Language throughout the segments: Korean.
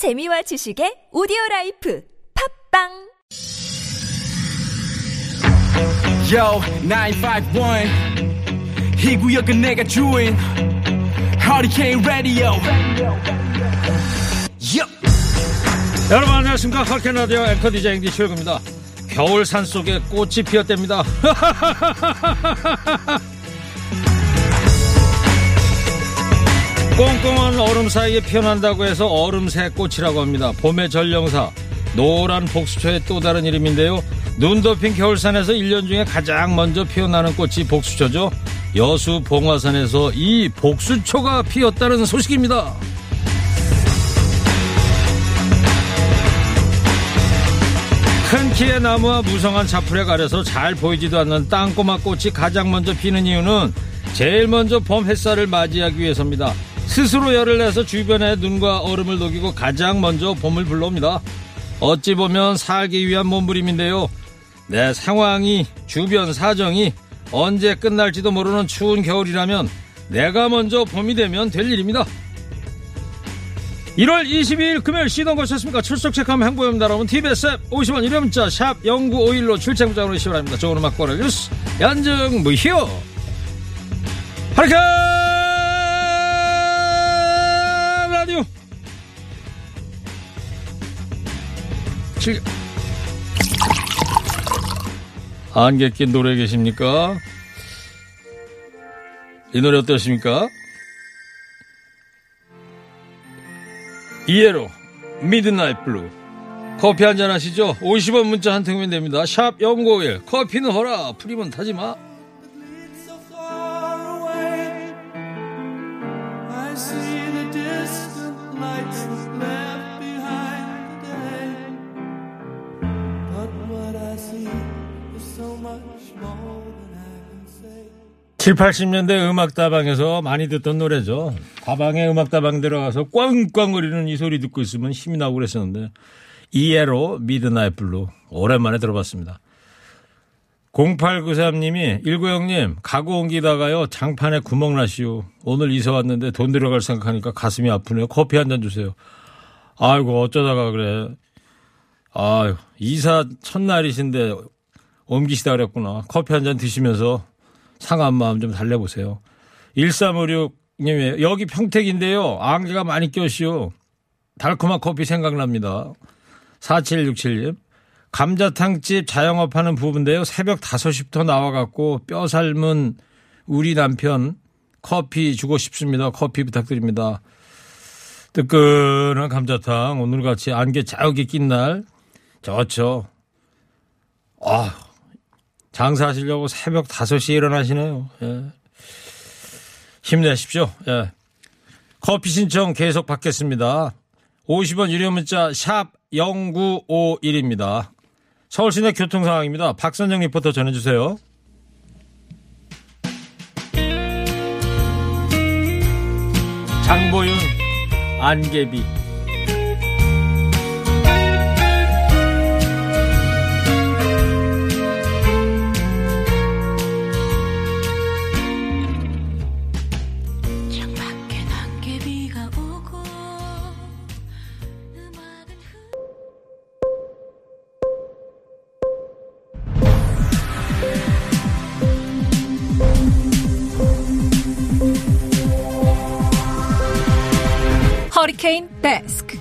재미와 지식의 오디오라이프 팝빵 Yo, 951 이 구역은 내가 주인 Hurricane Radio yep. 여러분 안녕하십니까. Hurricane Radio 앵커 DJ 앵디 최일구입니다. 겨울 산속에 꽃이 피었답니다. 꽁꽁한 얼음 사이에 피어난다고 해서 얼음새꽃이라고 합니다. 봄의 전령사, 노란 복수초의 또 다른 이름인데요. 눈 덮인 겨울산에서 1년 중에 가장 먼저 피어나는 꽃이 복수초죠. 여수 봉화산에서 이 복수초가 피었다는 소식입니다. 큰 키의 나무와 무성한 자풀에 가려서 잘 보이지도 않는 땅꼬마 꽃이 가장 먼저 피는 이유는 제일 먼저 봄 햇살을 맞이하기 위해서입니다. 스스로 열을 내서 주변에 눈과 얼음을 녹이고 가장 먼저 봄을 불러옵니다. 어찌 보면 살기 위한 몸부림인데요. 내 상황이, 주변 사정이 언제 끝날지도 모르는 추운 겨울이라면 내가 먼저 봄이 되면 될 일입니다. 1월 22일 금요일 시동 거셨습니까? 출석 체크하면 행보입니다. 여러분 TBS 앱 50원 유료 문자 샵 0951로 출첵 문자로 시발합니다. 좋은 음악 고랄 뉴스 연중 무효 하리케인 라디오 7... 안개 낀 노래 계십니까? 이 노래 어떠십니까? 이에로 미드나잇 블루. 커피 한잔 하시죠. 50원 문자 한 통이면 됩니다. 샵 051 커피는 허라 프리먼 타지마. 칠, 80년대 음악다방에서 많이 듣던 노래죠. 다방에 음악다방 들어가서 꽝꽝거리는 이 소리 듣고 있으면 힘이 나고 그랬었는데 이에로 미드나잇 블루 오랜만에 들어봤습니다. 0893님이 190님 가구 옮기다가요 장판에 구멍 나시오. 오늘 이사 왔는데 돈 들어갈 생각하니까 가슴이 아프네요. 커피 한잔 주세요. 아이고 어쩌다가 그래. 아유 이사 첫날이신데 옮기시다 그랬구나. 커피 한잔 드시면서 상한 마음 좀 달래보세요. 1356님이에요. 여기 평택인데요. 안개가 많이 껴시오. 달콤한 커피 생각납니다. 4767님. 감자탕집 자영업하는 부부인데요. 새벽 5시부터 나와갖고 뼈 삶은 우리 남편 커피 주고 싶습니다. 커피 부탁드립니다. 뜨끈한 감자탕. 오늘같이 안개 자욱이 낀 날. 좋죠. 아 장사하시려고 새벽 5시에 일어나시네요. 예. 힘내십시오. 예. 커피 신청 계속 받겠습니다. 50원 유료 문자 샵 0951입니다. 서울시내 교통 상황입니다. 박선정 리포터 전해주세요. 장보윤 안개비. 허리케인 데스크.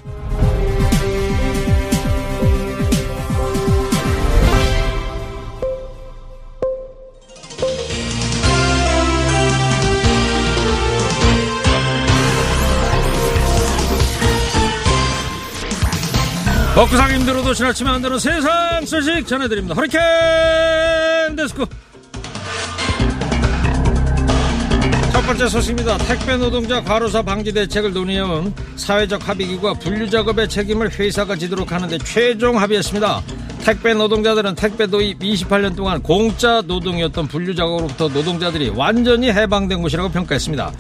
먹고 살기 힘들어도 지나치면 안 되는 세상 소식 전해드립니다. 허리케인 데스크. 첫 번째 소식입니다. 택배 노동자 과로사 방지 대책을 논의해온 사회적 합의기구가 분류작업의 책임을 회사가 지도록 하는데 최종 합의했습니다. 택배 노동자들은 택배 도입 28년 동안 공짜 노동이었던 분류작업으로부터 노동자들이 완전히 해방된 곳이라고 평가했습니다.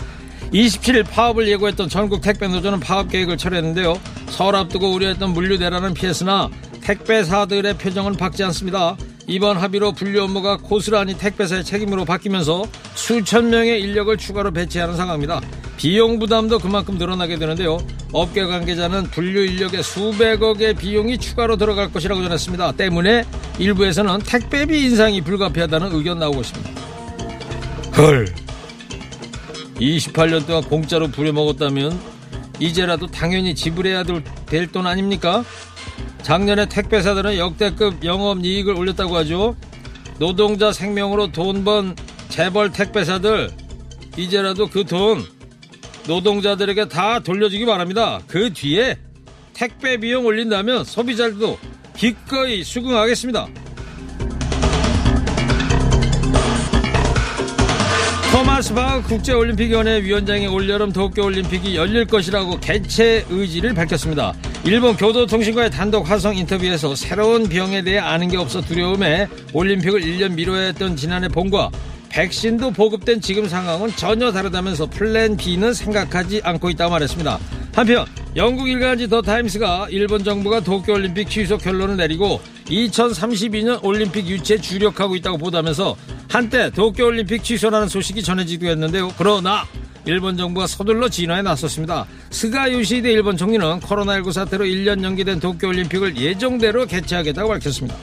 27일 파업을 예고했던 전국 택배 노조는 파업 계획을 철회했는데요. 설 앞두고 우려했던 물류대란은 피했으나 택배사들의 표정은 밝지 않습니다. 이번 합의로 분류 업무가 고스란히 택배사의 책임으로 바뀌면서 수천 명의 인력을 추가로 배치하는 상황입니다. 비용 부담도 그만큼 늘어나게 되는데요. 업계 관계자는 분류 인력에 수백억의 비용이 추가로 들어갈 것이라고 전했습니다. 때문에 일부에서는 택배비 인상이 불가피하다는 의견 나오고 있습니다. 헐, 28년 동안 공짜로 부려먹었다면 이제라도 당연히 지불해야 될 돈 아닙니까? 작년에 택배사들은 역대급 영업이익을 올렸다고 하죠. 노동자 생명으로 돈 번 재벌 택배사들, 이제라도 그 돈 노동자들에게 다 돌려주기 바랍니다. 그 뒤에 택배 비용 올린다면 소비자들도 기꺼이 수긍하겠습니다. 토마스 바흐 국제올림픽위원회 위원장이 올여름 도쿄올림픽이 열릴 것이라고 개최 의지를 밝혔습니다. 일본 교도통신과의 단독 화상 인터뷰에서 새로운 병에 대해 아는 게 없어 두려움에 올림픽을 1년 미뤄야 했던 지난해 봄과 백신도 보급된 지금 상황은 전혀 다르다면서 플랜 B는 생각하지 않고 있다고 말했습니다. 한편 영국 일간지 더 타임스가 일본 정부가 도쿄올림픽 취소 결론을 내리고 2032년 올림픽 유치에 주력하고 있다고 보도하면서 한때 도쿄올림픽 취소라는 소식이 전해지기도 했는데요. 그러나 일본 정부가 서둘러 진화에 나섰습니다. 스가 요시히데 일본 총리는 코로나19 사태로 1년 연기된 도쿄올림픽을 예정대로 개최하겠다고 밝혔습니다.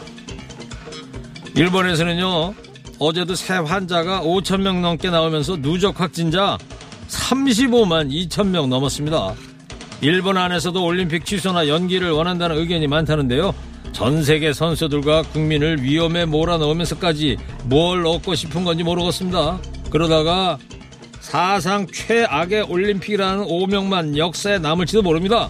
일본에서는요, 어제도 새 환자가 5천 명 넘게 나오면서 누적 확진자 35만 2천 명 넘었습니다. 일본 안에서도 올림픽 취소나 연기를 원한다는 의견이 많다는데요. 전 세계 선수들과 국민을 위험에 몰아넣으면서까지 뭘 얻고 싶은 건지 모르겠습니다. 그러다가 사상 최악의 올림픽이라는 오명만 역사에 남을지도 모릅니다.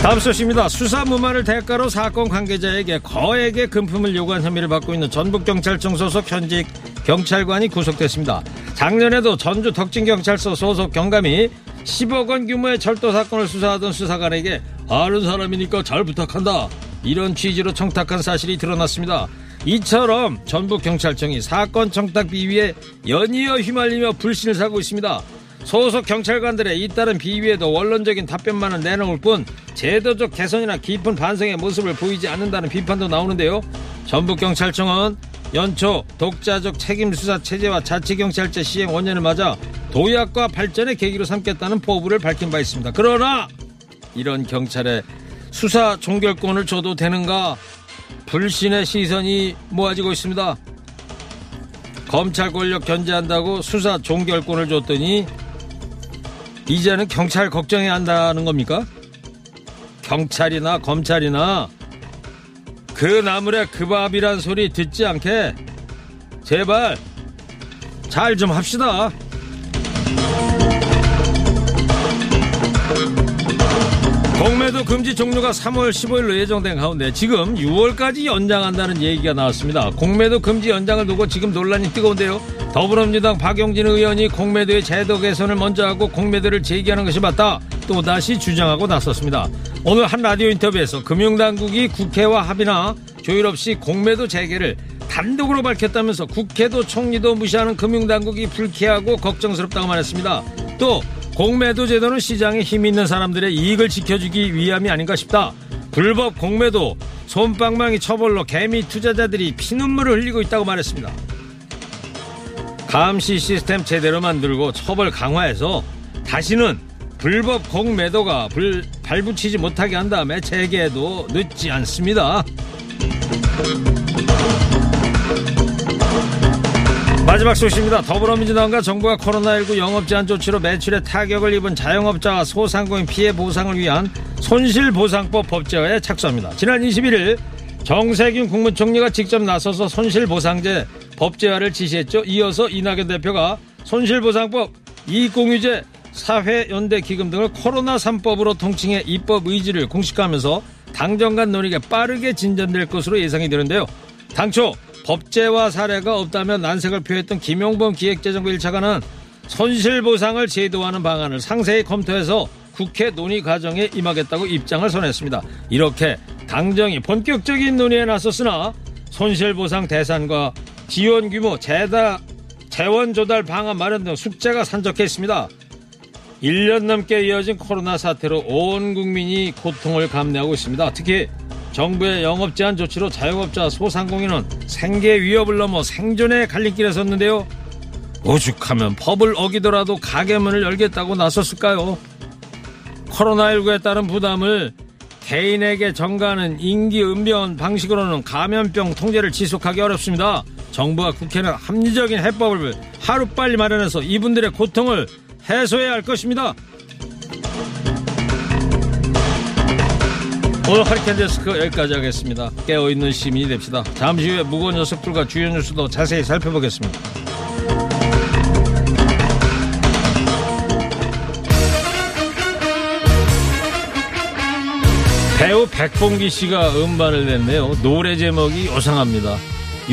다음 소식입니다. 수사 무마를 대가로 사건 관계자에게 거액의 금품을 요구한 혐의를 받고 있는 전북경찰청 소속 현직 경찰관이 구속됐습니다. 작년에도 전주 덕진경찰서 소속 경감이 10억 원 규모의 절도 사건을 수사하던 수사관에게 아는 사람이니까 잘 부탁한다, 이런 취지로 청탁한 사실이 드러났습니다. 이처럼 전북경찰청이 사건 청탁 비위에 연이어 휘말리며 불신을 사고 있습니다. 소속 경찰관들의 잇따른 비위에도 원론적인 답변만은 내놓을 뿐 제도적 개선이나 깊은 반성의 모습을 보이지 않는다는 비판도 나오는데요. 전북경찰청은 연초 독자적 책임수사 체제와 자치경찰제 시행 5년을 맞아 도약과 발전의 계기로 삼겠다는 포부를 밝힌 바 있습니다. 그러나 이런 경찰에 수사 종결권을 줘도 되는가, 불신의 시선이 모아지고 있습니다. 검찰 권력 견제한다고 수사 종결권을 줬더니 이제는 경찰 걱정해야 한다는 겁니까? 경찰이나 검찰이나 그 나물에 그 밥이란 소리 듣지 않게 제발 잘 좀 합시다. 공매도 금지 종료가 3월 15일로 예정된 가운데 지금 6월까지 연장한다는 얘기가 나왔습니다. 공매도 금지 연장을 두고 지금 논란이 뜨거운데요. 더불어민주당 박용진 의원이 공매도의 제도 개선을 먼저 하고 공매도를 제기하는 것이 맞다, 또다시 주장하고 나섰습니다. 오늘 한 라디오 인터뷰에서 금융당국이 국회와 합의나 조율 없이 공매도 재개를 단독으로 밝혔다면서 국회도 총리도 무시하는 금융당국이 불쾌하고 걱정스럽다고 말했습니다. 또 공매도 제도는 시장에 힘이 있는 사람들의 이익을 지켜주기 위함이 아닌가 싶다. 불법 공매도, 솜방망이 처벌로 개미 투자자들이 피눈물을 흘리고 있다고 말했습니다. 감시 시스템 제대로 만들고 처벌 강화해서 다시는 불법 공매도가 발붙이지 못하게 한 다음에 재개도 늦지 않습니다. 마지막 소식입니다. 더불어민주당과 정부가 코로나19 영업 제한 조치로 매출에 타격을 입은 자영업자와 소상공인 피해 보상을 위한 손실보상법 법제화에 착수합니다. 지난 21일 정세균 국무총리가 직접 나서서 손실보상제 법제화를 지시했죠. 이어서 이낙연 대표가 손실보상법, 이익공유제, 사회연대기금 등을 코로나 3법으로 통칭해 입법 의지를 공식화하면서 당정 간 논의가 빠르게 진전될 것으로 예상이 되는데요. 당초 법제화 사례가 없다며 난색을 표했던 김용범 기획재정부 1차관은 손실보상을 제도화하는 방안을 상세히 검토해서 국회 논의 과정에 임하겠다고 입장을 선했습니다. 이렇게 당정이 본격적인 논의에 나섰으나 손실보상 대상과 지원규모, 재원조달 방안 마련 등 숙제가 산적해 있습니다. 1년 넘게 이어진 코로나 사태로 온 국민이 고통을 감내하고 있습니다. 특히 정부의 영업 제한 조치로 자영업자, 소상공인은 생계 위협을 넘어 생존의 갈림길에 섰는데요. 오죽하면 법을 어기더라도 가게문을 열겠다고 나섰을까요? 코로나19에 따른 부담을 개인에게 전가하는 인기응변 방식으로는 감염병 통제를 지속하기 어렵습니다. 정부와 국회는 합리적인 해법을 하루빨리 마련해서 이분들의 고통을 해소해야 할 것입니다. 오늘 허리케인 데스크 여기까지 하겠습니다. 깨어있는 시민이 됩시다. 잠시 후에 무거운 녀석들과 주요 뉴스도 자세히 살펴보겠습니다. 배우 백봉기 씨가 음반을 냈네요. 노래 제목이 요상합니다.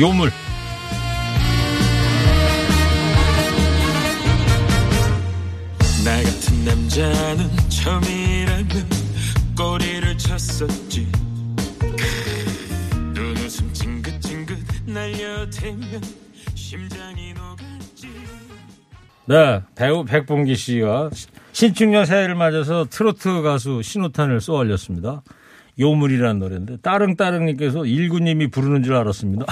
요물. 나 같은 남자는 처음이라면 꼬리를 쳤었지. 눈웃음 찡긋찡긋 날려대면 심장이 녹았지. 네, 배우 백봉기 씨가 신축년 새해를 맞아서 트로트 가수 신호탄을 쏘아올렸습니다. 요물이라는 노래인데 따릉따릉님께서 일구님이 부르는 줄 알았습니다.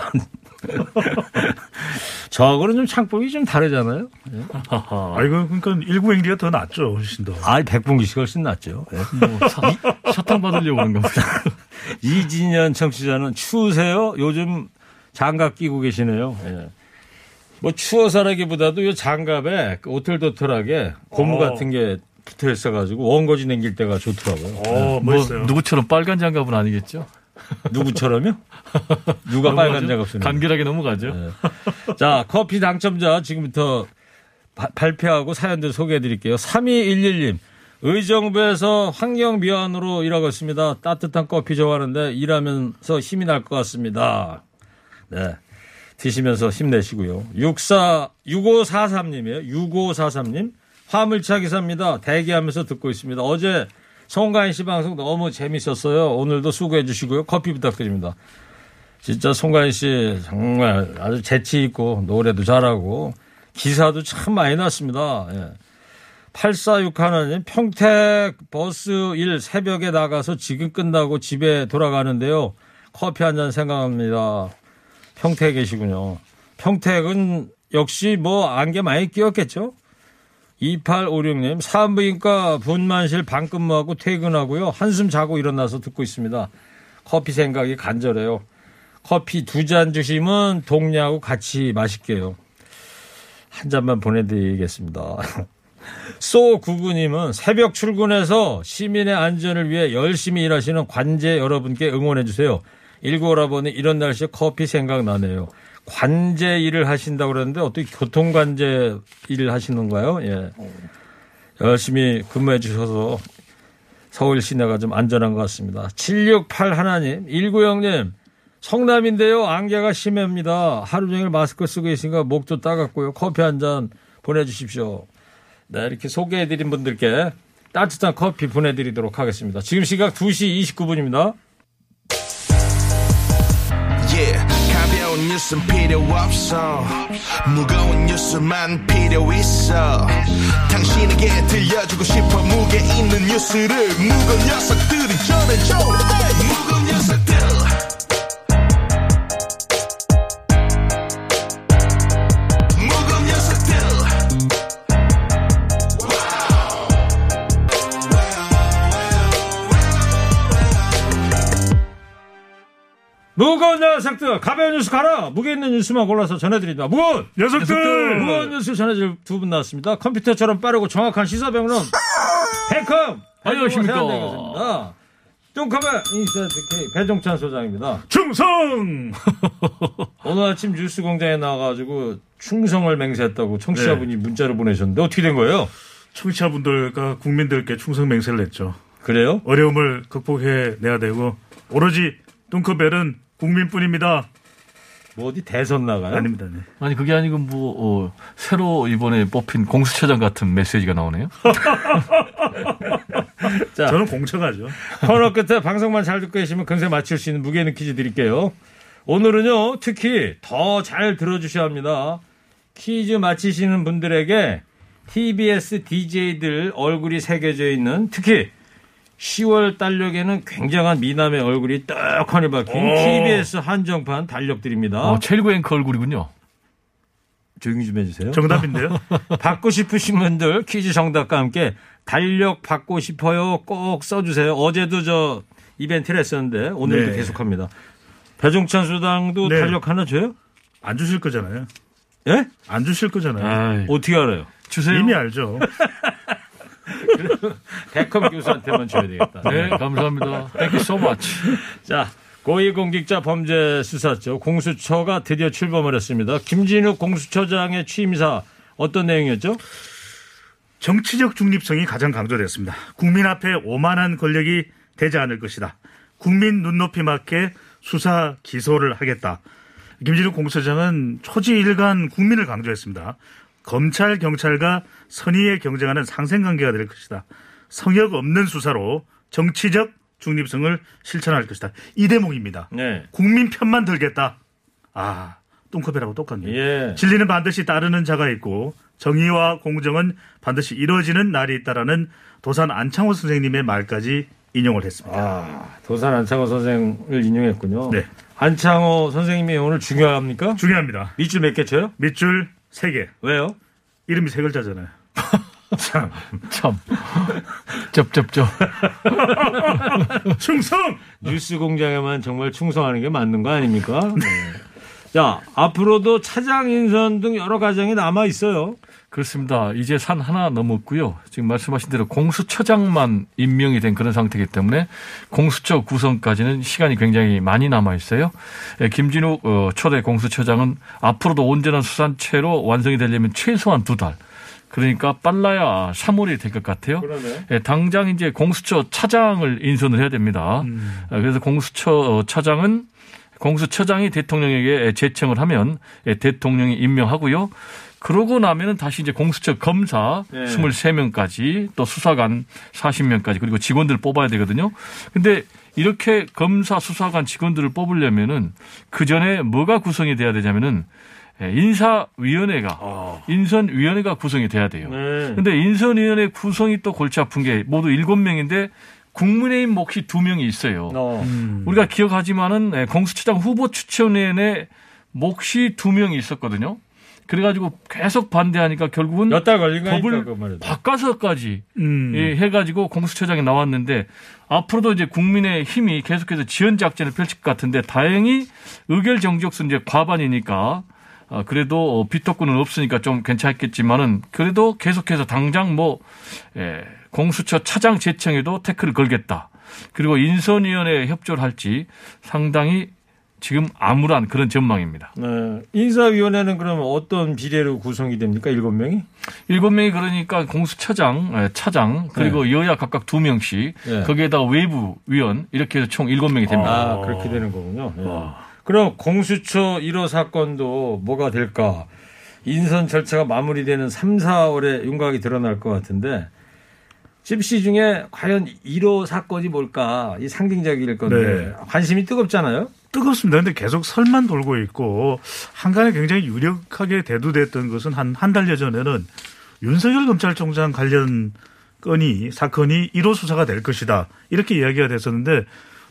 저하고는 좀 창법이 좀 다르잖아요. 예. 아이고 그러니까 일구행리가 더 낫죠, 훨씬 더. 아, 백봉기 씨가 훨씬 낫죠. 예. 셔탕 받으려고 그런 겁니다. 이진현 청취자는 추우세요? 요즘 장갑 끼고 계시네요. 예. 뭐 추워서라기보다도 이 장갑에 오틀도틀하게 고무 같은 게 붙어 있어가지고 원고지 남길 때가 좋더라고요. 어, 멋있어요. 뭐 누구처럼 빨간 장갑은 아니겠죠? 누구처럼요? 누가 빨간 장갑 쓰는? 간결하게 넘어가죠. 네. 자, 커피 당첨자 지금부터 발표하고 사연들 소개해드릴게요. 3211님. 의정부에서 환경미화원으로 일하고 있습니다. 따뜻한 커피 좋아하는데 일하면서 힘이 날 것 같습니다. 네. 드시면서 힘내시고요. 6543님이에요. 6543님. 화물차 기사입니다. 대기하면서 듣고 있습니다. 어제 송가인 씨 방송 너무 재밌었어요. 오늘도 수고해 주시고요. 커피 부탁드립니다. 진짜 송가인 씨 정말 아주 재치 있고 노래도 잘하고 기사도 참 많이 났습니다. 예. 8461님. 평택 버스 일 새벽에 나가서 지금 끝나고 집에 돌아가는데요. 커피 한잔 생각합니다. 평택에 계시군요. 평택은 역시 뭐 안개 많이 끼었겠죠? 2856님, 산부인과 분만실 방 근무하고 퇴근하고요. 한숨 자고 일어나서 듣고 있습니다. 커피 생각이 간절해요. 커피 두 잔 주시면 동료하고 같이 마실게요. 한 잔만 보내드리겠습니다. 소99님은 새벽 출근해서 시민의 안전을 위해 열심히 일하시는 관제 여러분께 응원해주세요. 일구오라보니 이런 날씨에 커피 생각나네요. 관제 일을 하신다고 그랬는데 어떻게 교통관제 일을 하시는가요? 예. 열심히 근무해 주셔서 서울 시내가 좀 안전한 것 같습니다. 768 하나님, 190님, 성남인데요. 안개가 심합니다. 하루 종일 마스크 쓰고 계시니까 목도 따갑고요. 커피 한 잔 보내주십시오. 네, 이렇게 소개해드린 분들께 따뜻한 커피 보내드리도록 하겠습니다. 지금 시각 2시 29분입니다. 가벼운 뉴스는 필요 없어 무거운 뉴스만 필요 있어 당신에게 들려주고 싶어 무게 있는 뉴스를 무거운 녀석들이 전해줘 무거운 녀석들 무거운 녀석들 무거운 녀석들, 가벼운 뉴스 가라! 무게 있는 뉴스만 골라서 전해드립니다. 무거운 녀석들! 무거운 뉴스 전해줄 두 분 나왔습니다. 컴퓨터처럼 빠르고 정확한 시사평론, 백컴! 안녕하십니까. 뚱카벨, 배종찬 소장입니다. 충성! 오늘 아침 뉴스 공장에 나와가지고 충성을 맹세했다고 청취자분이 네. 문자를 보내셨는데 어떻게 된 거예요? 청취자분들과 국민들께 충성 맹세를 했죠. 그래요? 어려움을 극복해내야 되고, 오로지 뚱커벨은 국민뿐입니다. 뭐 어디 대선 나가요? 아닙니다. 네. 아니 그게 아니고 뭐 새로 이번에 뽑힌 공수처장 같은 메시지가 나오네요. 자, 저는 공천하죠. 코너 끝에 방송만 잘 듣고 계시면 금세 맞출 수 있는 무게 있는 퀴즈 드릴게요. 오늘은요. 특히 더 잘 들어주셔야 합니다. 퀴즈 맞히시는 분들에게 TBS DJ들 얼굴이 새겨져 있는 특히 10월 달력에는 굉장한 미남의 얼굴이 떡하니 박힌 TBS 한정판 달력 드립니다. 최일구 앵커 얼굴이군요. 조용히 좀 해주세요. 정답인데요. 받고 싶으신 분들 퀴즈 정답과 함께 달력 받고 싶어요. 꼭 써주세요. 어제도 저 이벤트를 했었는데 오늘도 네. 계속합니다. 배종찬 수당도 네. 달력 하나 줘요? 안 주실 거잖아요. 예? 안 주실 거잖아요. 어떻게 알아요? 주세요. 이미 알죠. 백컴 교수한테만 줘야 되겠다. 네, 감사합니다. Thank you so much. 자, 고위공직자 범죄수사처 공수처가 드디어 출범을 했습니다. 김진욱 공수처장의 취임사 어떤 내용이었죠? 정치적 중립성이 가장 강조됐습니다. 국민 앞에 오만한 권력이 되지 않을 것이다. 국민 눈높이 맞게 수사 기소를 하겠다. 김진욱 공수처장은 초지일간 국민을 강조했습니다. 검찰, 경찰과 선의에 경쟁하는 상생관계가 될 것이다. 성역 없는 수사로 정치적 중립성을 실천할 것이다. 이 대목입니다. 네. 국민 편만 들겠다. 아, 똥컵이라고 똑같네요. 예. 진리는 반드시 따르는 자가 있고 정의와 공정은 반드시 이루어지는 날이 있다라는 도산 안창호 선생님의 말까지 인용을 했습니다. 아, 도산 안창호 선생을 인용했군요. 네. 안창호 선생님이 오늘 중요합니까? 중요합니다. 밑줄 몇 개 쳐요? 밑줄 3개. 왜요? 이름이 3글자잖아요. 참. 접접접. 충성! 뉴스 공장에만 정말 충성하는 게 맞는 거 아닙니까? 네. 자, 앞으로도 차장 인선 등 여러 과정이 남아 있어요. 그렇습니다. 이제 산 하나 넘었고요. 지금 말씀하신 대로 공수처장만 임명이 된 그런 상태이기 때문에 공수처 구성까지는 시간이 굉장히 많이 남아 있어요. 김진욱 초대 공수처장은 앞으로도 온전한 수산체로 완성이 되려면 최소한 2달. 그러니까 빨라야 3월이 될 것 같아요. 예, 당장 이제 공수처 차장을 인선을 해야 됩니다. 그래서 공수처 차장은 공수처장이 대통령에게 제청을 하면 대통령이 임명하고요. 그러고 나면은 다시 이제 공수처 검사 네. 23명까지 또 수사관 40명까지 그리고 직원들 뽑아야 되거든요. 근데 이렇게 검사, 수사관, 직원들을 뽑으려면은 그 전에 뭐가 구성이 돼야 되냐면은 인사위원회가 인선위원회가 구성이 돼야 돼요. 네. 근데 인선위원회 구성이 또 골치 아픈 게 모두 7명인데 국민의힘 몫이 2명이 있어요. 우리가 기억하지만은 공수처장 후보 추천위원회 몫이 2명이 있었거든요. 그래가지고 계속 반대하니까 결국은 몇 달 걸린 법을 거니까, 바꿔서까지 해가지고 공수처장이 나왔는데 앞으로도 이제 국민의힘이 계속해서 지연작전을 펼칠 것 같은데 다행히 의결 정지역수 이제 과반이니까 그래도 비토권은 없으니까 좀 괜찮겠지만은 그래도 계속해서 당장 뭐 공수처 차장 제청에도 태클을 걸겠다. 그리고 인선위원회에 협조를 할지 상당히 지금 암울한 그런 전망입니다. 네. 인사위원회는 그러면 어떤 비례로 구성이 됩니까? 7명이? 7명이 그러니까 공수처장, 차장 그리고 네. 여야 각각 2명씩 네. 거기에다가 외부위원 이렇게 해서 총 7명이 됩니다. 아, 그렇게 되는 거군요. 네. 그럼 공수처 1호 사건도 뭐가 될까? 인선 절차가 마무리되는 3, 4월에 윤곽이 드러날 것 같은데 찝시 중에 과연 1호 사건이 뭘까? 이 상징적일 건데 네. 관심이 뜨겁잖아요. 뜨겁습니다. 근데 계속 설만 돌고 있고 한간에 굉장히 유력하게 대두됐던 것은 한 달여 전에는 윤석열 검찰총장 관련 사건이 1호 수사가 될 것이다. 이렇게 이야기가 됐었는데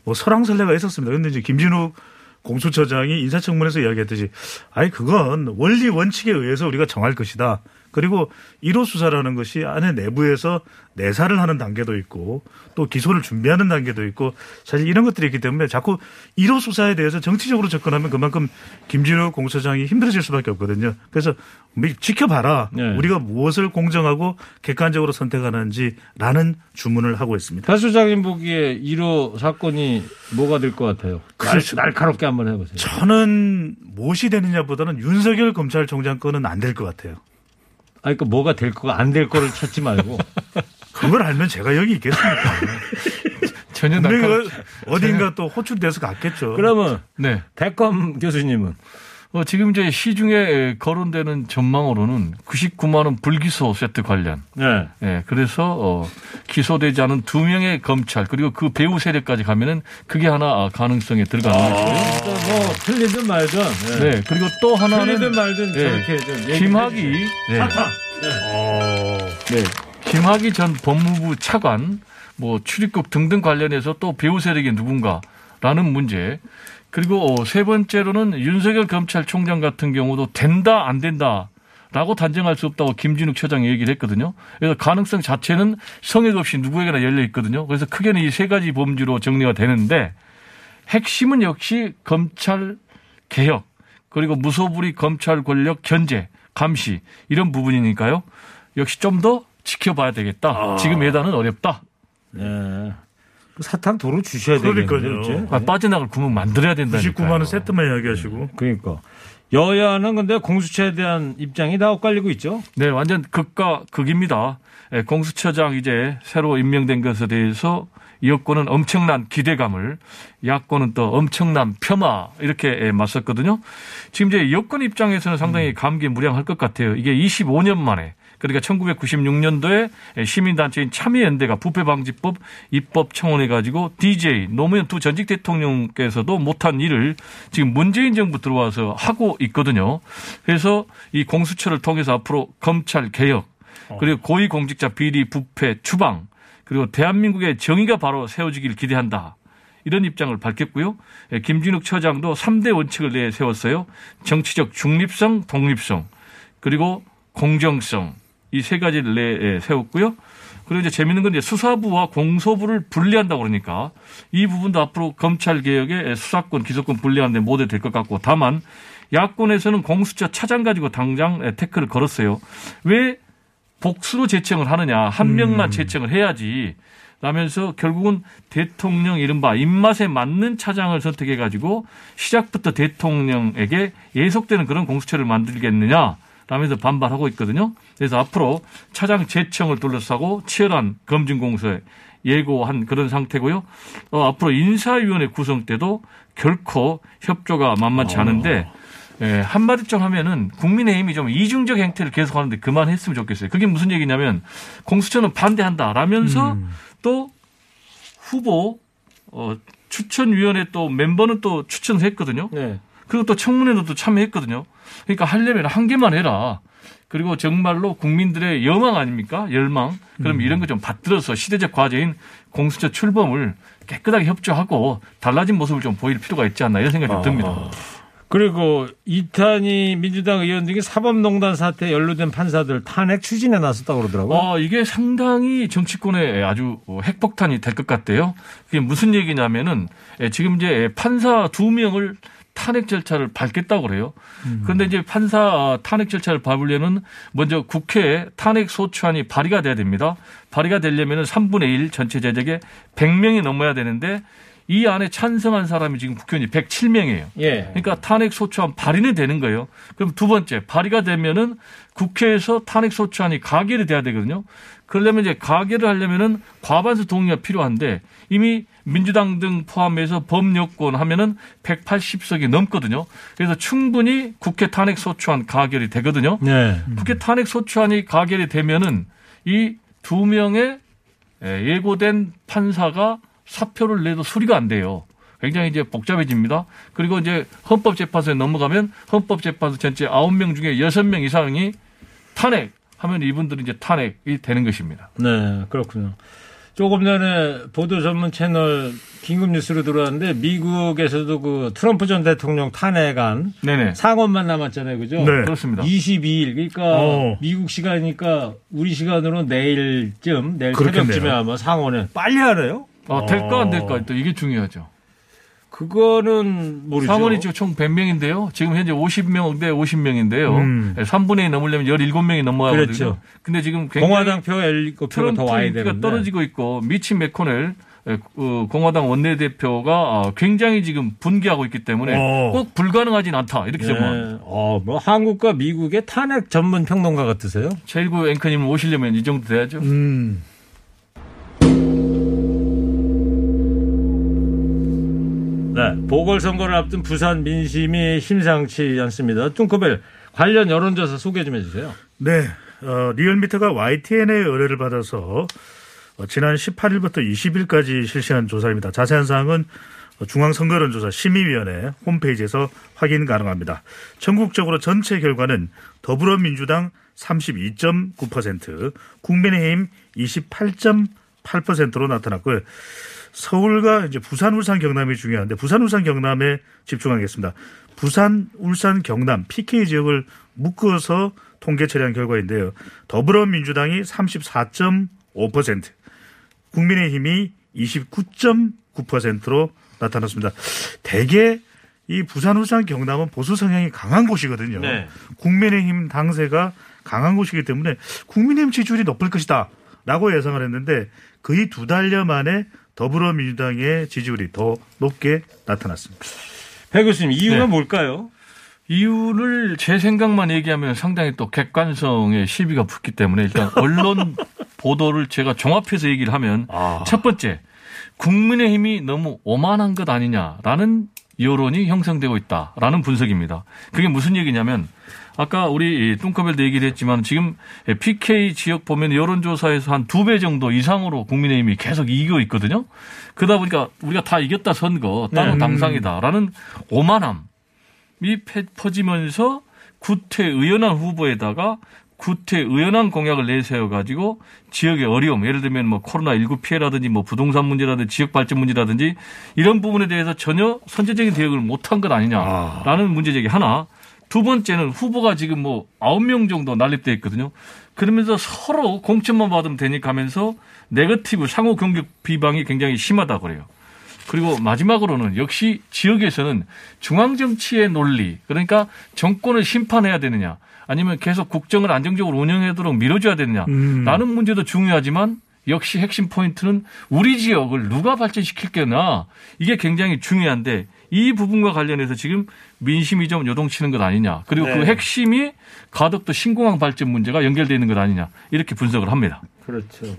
뭐 설왕설래가 있었습니다. 그런데 이제 김진욱 공수처장이 인사청문회에서 이야기했듯이 아니 그건 원리 원칙에 의해서 우리가 정할 것이다. 그리고 1호 수사라는 것이 안에 내부에서 내사를 하는 단계도 있고 또 기소를 준비하는 단계도 있고 사실 이런 것들이 있기 때문에 자꾸 1호 수사에 대해서 정치적으로 접근하면 그만큼 김진욱 공수처장이 힘들어질 수밖에 없거든요. 그래서 지켜봐라. 네. 우리가 무엇을 공정하고 객관적으로 선택하는지라는 주문을 하고 있습니다. 박 수장님 보기에 1호 사건이 뭐가 될 것 같아요? 날카롭게 한번 해보세요. 저는 무엇이 되느냐보다는 윤석열 검찰총장 건은 안 될 것 같아요. 아니, 그러니까 뭐가 될 거가 안 될 거를 찾지 말고. 그걸 알면 제가 여기 있겠습니까? 전혀 날카롭지. 어딘가 또 호출돼서 갔겠죠. 그러면, 네. 백검 교수님은? 지금 이제 시중에 거론되는 전망으로는 99만 원 불기소 세트 관련. 네. 예, 그래서, 기소되지 않은 2명의 검찰, 그리고 그 배후 세력까지 가면은 그게 하나 가능성에 들어가는 거죠. 뭐, 틀리든 말든. 네. 네. 그리고 또 하나는. 틀리든 말든 네. 저렇게 좀. 김학의. 네. 네. 김학의 전 법무부 차관, 뭐, 출입국 등등 관련해서 또 배후 세력이 누군가라는 문제. 그리고 3번째로는 윤석열 검찰총장 같은 경우도 된다 안 된다 라고 단정할 수 없다고 김진욱 처장이 얘기를 했거든요. 그래서 가능성 자체는 성역 없이 누구에게나 열려 있거든요. 그래서 크게는 이 세 가지 범주로 정리가 되는데 핵심은 역시 검찰 개혁 그리고 무소불위 검찰 권력 견제, 감시 이런 부분이니까요. 역시 좀 더 지켜봐야 되겠다. 지금 예단은 어렵다. 네. 사탕 도로 주셔야 되겠네요. 아, 빠져나갈 구멍 만들어야 된다니까요. 99만 원 세트만 이야기하시고. 그러니까. 여야는 근데 공수처에 대한 입장이 다 엇갈리고 있죠. 네, 완전 극과 극입니다. 공수처장 이제 새로 임명된 것에 대해서 여권은 엄청난 기대감을, 야권은 또 엄청난 폄하 이렇게 맞섰거든요. 지금 이제 여권 입장에서는 상당히 감기무량할 것 같아요. 이게 25년 만에. 그러니까 1996년도에 시민단체인 참여연대가 부패방지법 입법 청원해가지고 DJ 노무현 두 전직 대통령께서도 못한 일을 지금 문재인 정부 들어와서 하고 있거든요. 그래서 이 공수처를 통해서 앞으로 검찰 개혁 그리고 고위공직자 비리 부패 추방 그리고 대한민국의 정의가 바로 세워지길 기대한다. 이런 입장을 밝혔고요. 김진욱 처장도 3대 원칙을 내세웠어요. 정치적 중립성, 독립성 그리고 공정성. 이 세 가지를 세웠고요. 그리고 이제 재밌는 건 이제 수사부와 공소부를 분리한다고 그러니까 이 부분도 앞으로 검찰개혁의 수사권, 기소권 분리하는 데 모델 될 것 같고 다만 야권에서는 공수처 차장 가지고 당장 태클을 걸었어요. 왜 복수로 제청을 하느냐. 한 명만 제청을 해야지. 라면서 결국은 대통령 이른바 입맛에 맞는 차장을 선택해가지고 시작부터 대통령에게 예속되는 그런 공수처를 만들겠느냐. 라면서 반발하고 있거든요. 그래서 앞으로 차장 제청을 둘러싸고 치열한 검증 공세에 예고한 그런 상태고요. 앞으로 인사위원회 구성 때도 결코 협조가 만만치 않은데 예, 한마디 좀 하면은 국민의힘이 좀 이중적 행태를 계속하는데 그만했으면 좋겠어요. 그게 무슨 얘기냐면 공수처는 반대한다라면서 또 후보 추천위원회 또 멤버는 또 추천을 했거든요. 네. 그리고 또 청문회도 또 참여했거든요. 그러니까 하려면 한 개만 해라. 그리고 정말로 국민들의 여망 아닙니까? 열망. 그럼 이런 거 좀 받들어서 시대적 과제인 공수처 출범을 깨끗하게 협조하고 달라진 모습을 좀 보일 필요가 있지 않나 이런 생각이 듭니다. 그리고 이탄희 민주당 의원 중에 사법농단 사태에 연루된 판사들 탄핵 추진에 나섰다고 그러더라고요. 이게 상당히 정치권에 아주 핵폭탄이 될 것 같대요. 그게 무슨 얘기냐면은 지금 이제 판사 2명을 탄핵 절차를 밟겠다고 그래요. 그런데 이제 판사 탄핵 절차를 밟으려면 먼저 국회에 탄핵 소추안이 발의가 돼야 됩니다. 발의가 되려면 3분의 1 전체 제적에 100명이 넘어야 되는데 이 안에 찬성한 사람이 지금 국회의원이 107명이에요. 예. 그러니까 탄핵 소추안 발의는 되는 거예요. 그럼 두 번째 발의가 되면은 국회에서 탄핵 소추안이 가결이 돼야 되거든요. 그러려면 이제 가결을 하려면은 과반수 동의가 필요한데 이미 민주당 등 포함해서 범여권 하면은 180석이 넘거든요. 그래서 충분히 국회 탄핵 소추안 가결이 되거든요. 네. 국회 탄핵 소추안이 가결이 되면은 이 두 명의 예고된 판사가 사표를 내도 수리가 안 돼요. 굉장히 이제 복잡해집니다. 그리고 이제 헌법재판소에 넘어가면 헌법재판소 전체 9명 중에 6명 이상이 탄핵하면 이분들은 이제 탄핵이 되는 것입니다. 네, 그렇군요. 조금 전에 보도 전문 채널 긴급뉴스로 들어왔는데 미국에서도 그 트럼프 전 대통령 탄핵안 네네. 상원만 남았잖아요. 그죠? 네. 그렇습니다. 22일. 그러니까 미국 시간이니까 우리 시간으로 내일쯤, 내일 그렇겠네요. 새벽쯤에 아마 상원에. 빨리 하래요? 될까 안 될까 또 이게 중요하죠. 그거는 모르죠. 상원이 지금 총 100명인데요. 지금 현재 50명 대 50명인데요. 3분의 1 넘으려면 17명이 넘어야 하거든요. 그렇죠. 근데 지금 공화당 표 17표가 더 와야 되는데. 트럼프가 떨어지고 있고 미치 맥코넬 공화당 원내대표가 굉장히 지금 분개하고 있기 때문에 꼭 불가능하진 않다 이렇게 생각합니다. 네. 뭐 한국과 미국의 탄핵 전문 평론가 같으세요? 최일구 앵커님 오시려면 이 정도 돼야죠. 네, 보궐선거를 앞둔 부산 민심이 심상치 않습니다. 뚱커벨 관련 여론조사 소개 좀 해주세요. 네, 리얼미터가 YTN의 의뢰를 받아서 지난 18일부터 20일까지 실시한 조사입니다. 자세한 사항은 중앙선거론조사 심의위원회 홈페이지에서 확인 가능합니다. 전국적으로 전체 결과는 더불어민주당 32.9%, 국민의힘 28.8%로 나타났고요. 서울과 이제 부산, 울산, 경남이 중요한데 부산, 울산, 경남에 집중하겠습니다. 부산, 울산, 경남 PK 지역을 묶어서 통계 처리한 결과인데요. 더불어민주당이 34.5%, 국민의힘이 29.9%로 나타났습니다. 대개 이 부산, 울산, 경남은 보수 성향이 강한 곳이거든요. 네. 국민의힘 당세가 강한 곳이기 때문에 국민의힘 지지율이 높을 것이다 라고 예상을 했는데 거의 두 달여 만에 더불어민주당의 지지율이 더 높게 나타났습니다. 백 교수님, 이유가 네. 뭘까요? 이유를 제 생각만 얘기하면 상당히 또 객관성에 시비가 붙기 때문에 일단 언론 보도를 제가 종합해서 얘기를 하면 첫 번째, 국민의힘이 너무 오만한 것 아니냐라는 여론이 형성되고 있다라는 분석입니다. 그게 무슨 얘기냐면 아까 우리 뚱커벨도 얘기를 했지만 지금 PK 지역 보면 여론조사에서 한 2배 정도 이상으로 국민의힘이 계속 이기고 있거든요. 그러다 보니까 우리가 다 이겼다 선거, 따로 당상이다라는 오만함이 퍼지면서 구태의연한 후보에다가 구태의연한 공약을 내세워가지고 지역의 어려움, 예를 들면 뭐 코로나19 피해라든지 뭐 부동산 문제라든지 지역 발전 문제라든지 이런 부분에 대해서 전혀 선제적인 대응을 못한 것 아니냐라는 문제제기 하나. 두 번째는 후보가 지금 뭐 9명 정도 난립되어 있거든요. 그러면서 서로 공천만 받으면 되니까 하면서 네거티브, 상호 공격 비방이 굉장히 심하다고 그래요. 그리고 마지막으로는 역시 지역에서는 중앙정치의 논리, 그러니까 정권을 심판해야 되느냐 아니면 계속 국정을 안정적으로 운영하도록 밀어줘야 되느냐 라는 문제도 중요하지만 역시 핵심 포인트는 우리 지역을 누가 발전시킬 거냐, 이게 굉장히 중요한데 이 부분과 관련해서 지금 민심이 좀 요동치는 것 아니냐, 그리고 네. 그 핵심이 가덕도 신공항 발전 문제가 연결되어 있는 것 아니냐, 이렇게 분석을 합니다. 그렇죠.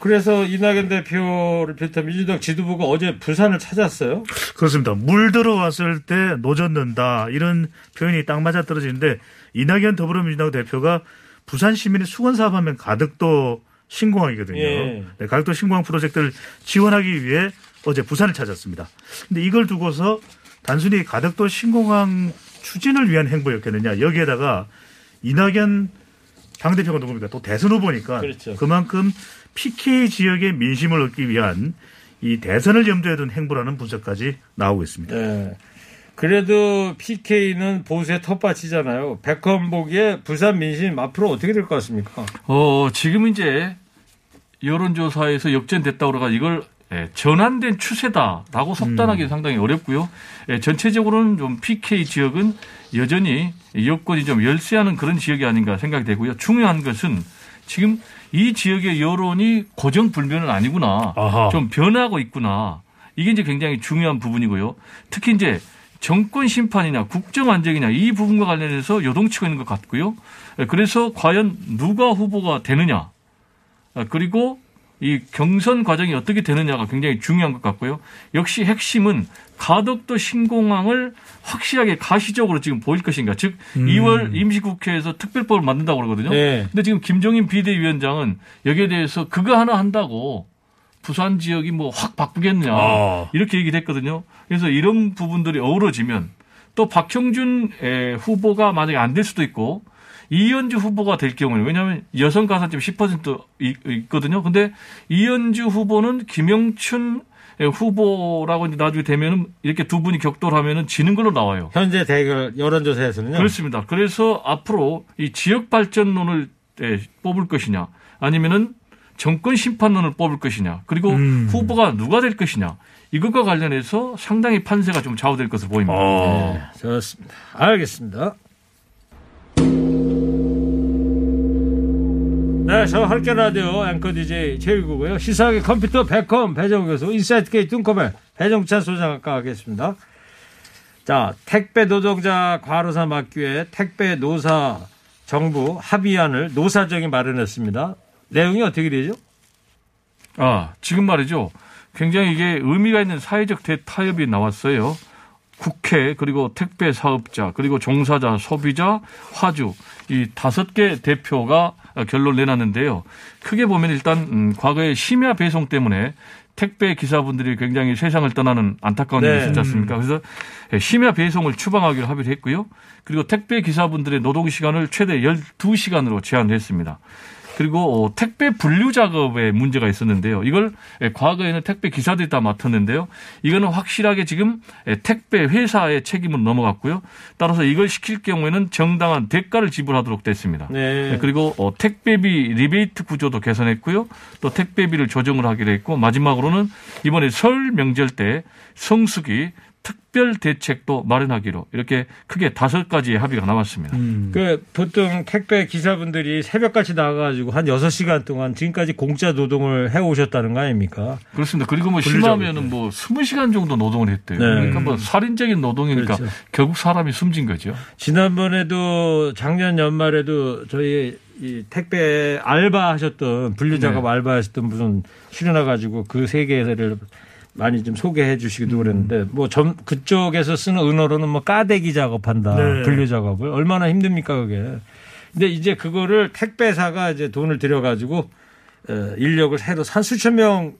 그래서 이낙연 대표를 비롯한 민주당 지도부가 어제 부산을 찾았어요. 그렇습니다. 물 들어왔을 때 노젓는다, 이런 표현이 딱 맞아떨어지는데 이낙연 더불어민주당 대표가 부산 시민의 수건사업하면 가덕도 신공항이거든요. 예. 네, 가덕도 신공항 프로젝트를 지원하기 위해 어제 부산을 찾았습니다. 그런데 이걸 두고서 단순히 가덕도 신공항 추진을 위한 행보였겠느냐, 여기에다가 이낙연 당대표가 누굽니까? 또 대선 후보니까 그렇죠. 그만큼 PK 지역의 민심을 얻기 위한 이 대선을 염두에 둔 행보라는 분석까지 나오고 있습니다. 네. 그래도 PK는 보수의 텃밭이잖아요. 백헌 보기에 부산 민심 앞으로 어떻게 될 것 같습니까? 지금 이제 여론조사에서 역전됐다고 그래가 이걸 전환된 추세다라고 속단하기 상당히 어렵고요. 전체적으로는 좀 PK 지역은 여전히 여권이 좀 열세하는 그런 지역이 아닌가 생각이 되고요. 중요한 것은 지금 이 지역의 여론이 고정불변은 아니구나. 좀 변하고 있구나. 이게 이제 굉장히 중요한 부분이고요. 특히 이제 정권 심판이냐 국정 안정이냐 이 부분과 관련해서 요동치고 있는 것 같고요. 그래서 과연 누가 후보가 되느냐, 그리고 이 경선 과정이 어떻게 되느냐가 굉장히 중요한 것 같고요. 역시 핵심은 가덕도 신공항을 확실하게 가시적으로 지금 보일 것인가. 즉 2월 임시국회에서 특별법을 만든다고 그러거든요. 네. 근데 지금 김종인 비대위원장은 여기에 대해서 그거 하나 한다고 부산 지역이 뭐 확 바꾸겠냐 이렇게 얘기를 했거든요. 그래서 이런 부분들이 어우러지면 또 박형준 후보가 만약에 안 될 수도 있고 이현주 후보가 될 경우에는, 왜냐하면 여성 가산점 10% 있거든요. 근데 이현주 후보는 김영춘 후보라고 이제 나중에 되면은 이렇게 두 분이 격돌하면은 지는 걸로 나와요. 현재 대결 여론조사에서는요. 그렇습니다. 그래서 앞으로 이 지역 발전론을 뽑을 것이냐 아니면은 정권 심판론을 뽑을 것이냐, 그리고 후보가 누가 될 것이냐, 이것과 관련해서 상당히 판세가 좀 좌우될 것으로 보입니다. 네, 좋습니다. 알겠습니다. 네, 저 할게 라디오 앵커 DJ 최일구고요. 시사학의 컴퓨터 백컴 배정 교수, 인사이트K 뚱커벨 배정찬 소장학과 하겠습니다. 자, 택배 노동자 과로사 막기 위해 택배 노사 정부 합의안을 노사정이 마련했습니다. 내용이 어떻게 되죠? 지금 말이죠. 굉장히 이게 의미가 있는 사회적 대타협이 나왔어요. 국회, 그리고 택배 사업자, 그리고 종사자, 소비자, 화주, 이 5개 대표가 결론을 내놨는데요. 크게 보면 일단 과거의 심야 배송 때문에 택배 기사분들이 굉장히 세상을 떠나는 안타까운 일이 있었지 않습니까? 그래서 심야 배송을 추방하기로 합의를 했고요. 그리고 택배 기사분들의 노동 시간을 최대 12시간으로 제한했습니다. 그리고 택배 분류 작업에 문제가 있었는데요. 이걸 과거에는 택배 기사들이 다 맡았는데요. 이거는 확실하게 지금 택배 회사의 책임으로 넘어갔고요. 따라서 이걸 시킬 경우에는 정당한 대가를 지불하도록 됐습니다. 네. 그리고 택배비 리베이트 구조도 개선했고요. 또 택배비를 조정을 하기로 했고, 마지막으로는 이번에 설 명절 때 성수기 특별 대책도 마련하기로, 이렇게 크게 5가지의 합의가 나왔습니다. 그 보통 택배 기사분들이 새벽같이 나가가지고 한 6시간 동안 지금까지 공짜 노동을 해오셨다는 거 아닙니까? 그렇습니다. 그리고 뭐 심하면은 뭐 20시간 정도 노동을 했대요. 네. 그러니까 뭐 살인적인 노동이니까 그렇죠. 결국 사람이 숨진 거죠. 지난번에도 작년 연말에도 저희 이 택배 알바 하셨던 분류작업 네. 알바 하셨던 분은 실현해가지고 그 세 개를 많이 좀 소개해 주시기도 그랬는데, 뭐 점 그쪽에서 쓰는 은어로는 뭐 까대기 작업한다, 네. 분류 작업을 얼마나 힘듭니까 그게. 근데 이제 그거를 택배사가 이제 돈을 들여가지고 인력을 새로 한 수천 명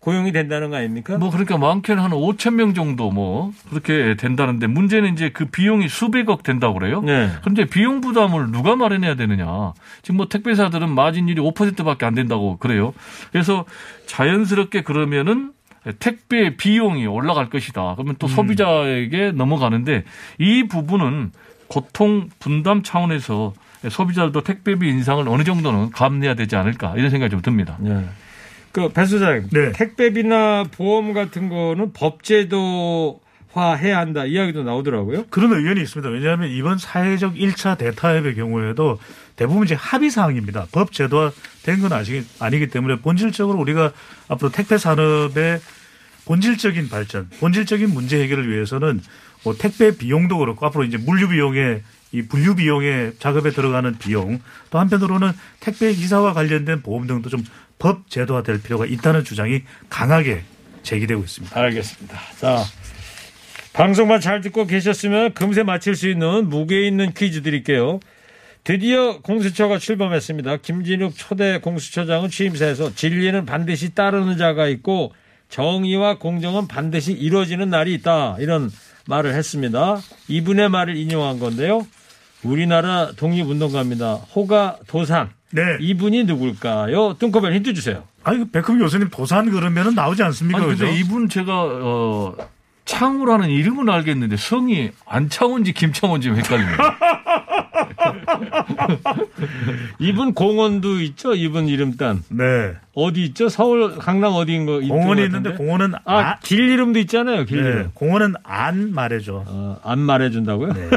고용이 된다는 거 아닙니까? 뭐 그러니까 많게는 한 5,000명 정도 뭐 그렇게 된다는데, 문제는 이제 그 비용이 수백억 된다고 그래요. 네. 그런데 비용 부담을 누가 마련해야 되느냐. 지금 뭐 택배사들은 마진율이 5%밖에 안 된다고 그래요. 그래서 자연스럽게 그러면은 택배 비용이 올라갈 것이다. 그러면 또 소비자에게 넘어가는데, 이 부분은 고통 분담 차원에서 소비자들도 택배비 인상을 어느 정도는 감내해야 되지 않을까, 이런 생각이 좀 듭니다. 네. 그 배 소장님, 네. 택배비나 보험 같은 거는 법제도 해야 한다 이야기도 나오더라고요. 그런 의견이 있습니다. 왜냐하면 이번 사회적 1차 대타협의 경우에도 대부분 이제 합의 사항입니다. 법 제도화된 건 아니기 때문에 본질적으로 우리가 앞으로 택배 산업의 본질적인 발전, 본질적인 문제 해결을 위해서는 뭐 택배 비용도 그렇고 앞으로 이제 물류 비용의 이 분류 비용의 작업에 들어가는 비용, 또 한편으로는 택배 기사와 관련된 보험 등도 좀 법 제도화될 필요가 있다는 주장이 강하게 제기되고 있습니다. 알겠습니다. 자. 방송만 잘 듣고 계셨으면 금세 맞힐 수 있는 무게 있는 퀴즈 드릴게요. 드디어 공수처가 출범했습니다. 김진욱 초대 공수처장은 취임사에서 진리는 반드시 따르는 자가 있고 정의와 공정은 반드시 이루어지는 날이 있다, 이런 말을 했습니다. 이분의 말을 인용한 건데요. 우리나라 독립운동가입니다. 호가 도산. 네. 이분이 누굴까요? 뚱커벨 힌트 주세요. 아니, 백흠 교수님 도산 그러면은 나오지 않습니까? 아니, 근데 그죠? 이분 제가 창호라는 이름은 알겠는데 성이 안창호인지 김창호인지 헷갈립니다. 이분 공원도 있죠? 이분 이름 딴. 네. 어디 있죠? 서울 강남 어디인 거? 공원이 있는데 공원은 길 이름도 있잖아요. 길 네. 이름. 공원은 안 말해줘. 안 말해준다고요? 네.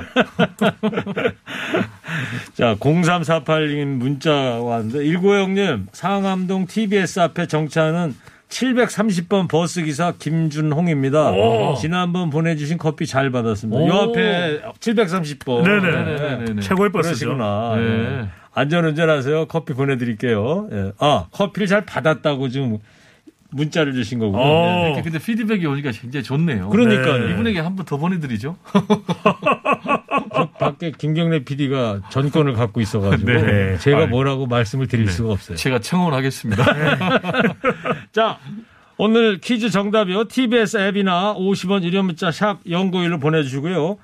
자, 0348님 문자 왔는데, 19형님 상암동 TBS 앞에 정차하는 730번 버스기사 김준홍입니다. 오. 지난번 보내주신 커피 잘 받았습니다. 오. 요 앞에 730번. 네네. 최고의 버스죠. 네. 안전운전하세요. 커피 보내드릴게요. 네. 아, 커피를 잘 받았다고 지금 문자를 주신 거군요. 네. 근데 피드백이 오니까 굉장히 좋네요. 그러니까요. 네. 이분에게 한 번 더 보내드리죠. 밖에 김경래 PD가 전권을 갖고 있어가지고 네. 제가 뭐라고 말씀을 드릴 네. 수가 없어요. 제가 청원하겠습니다. 네. 자, 오늘 퀴즈 정답이요. TBS 앱이나 50원 유료 문자 샵 091로 보내주시고요.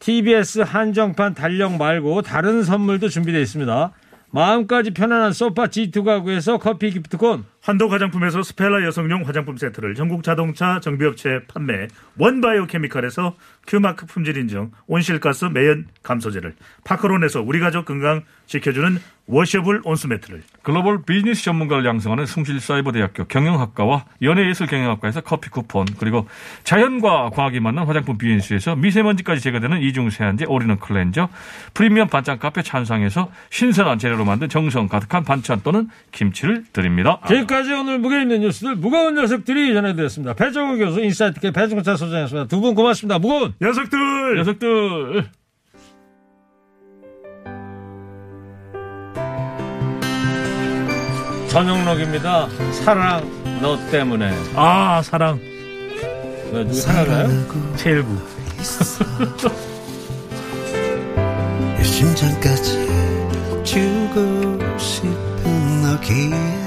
TBS 한정판 달력 말고 다른 선물도 준비되어 있습니다. 마음까지 편안한 소파 G2 가구에서 커피 기프트콘, 환독 화장품에서 스펠라 여성용 화장품 세트를, 전국 자동차 정비업체 판매 원바이오 케미칼에서 큐마크 품질 인증 온실가스 매연 감소제를, 파크론에서 우리 가족 건강 지켜주는 워셔블 온수매트를, 글로벌 비즈니스 전문가를 양성하는 숭실사이버대학교 경영학과와 연예예술경영학과에서 커피 쿠폰, 그리고 자연과 과학이 만난 화장품 비엔수에서 미세먼지까지 제거되는 이중세안제 올인원 클렌저, 프리미엄 반찬 카페 찬상에서 신선한 재료로 만든 정성 가득한 반찬 또는 김치를 드립니다. 여기까지 오늘 무게있는 뉴스들, 무거운 녀석들이 전해드렸습니다. 배정우 교수, 인사이트계 배정찬 소장이었습니다. 두 분 고맙습니다. 무거운 녀석들. 전용록입니다. 사랑 너 때문에. 아, 사랑. 왜, 누구 사랑하나요? 최일구. 심장까지 주고 싶은 너기에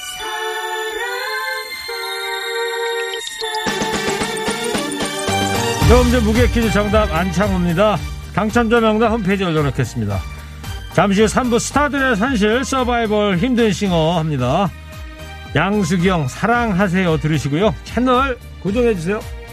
사랑 현재 무게 퀴즈 정답 안창호입니다. 당첨자 명단 홈페이지에 올려놓겠습니다. 잠시 후 3부 스타들의 산실 서바이벌 힘든 싱어 합니다. 양수경 사랑하세요 들으시고요. 채널 고정해주세요.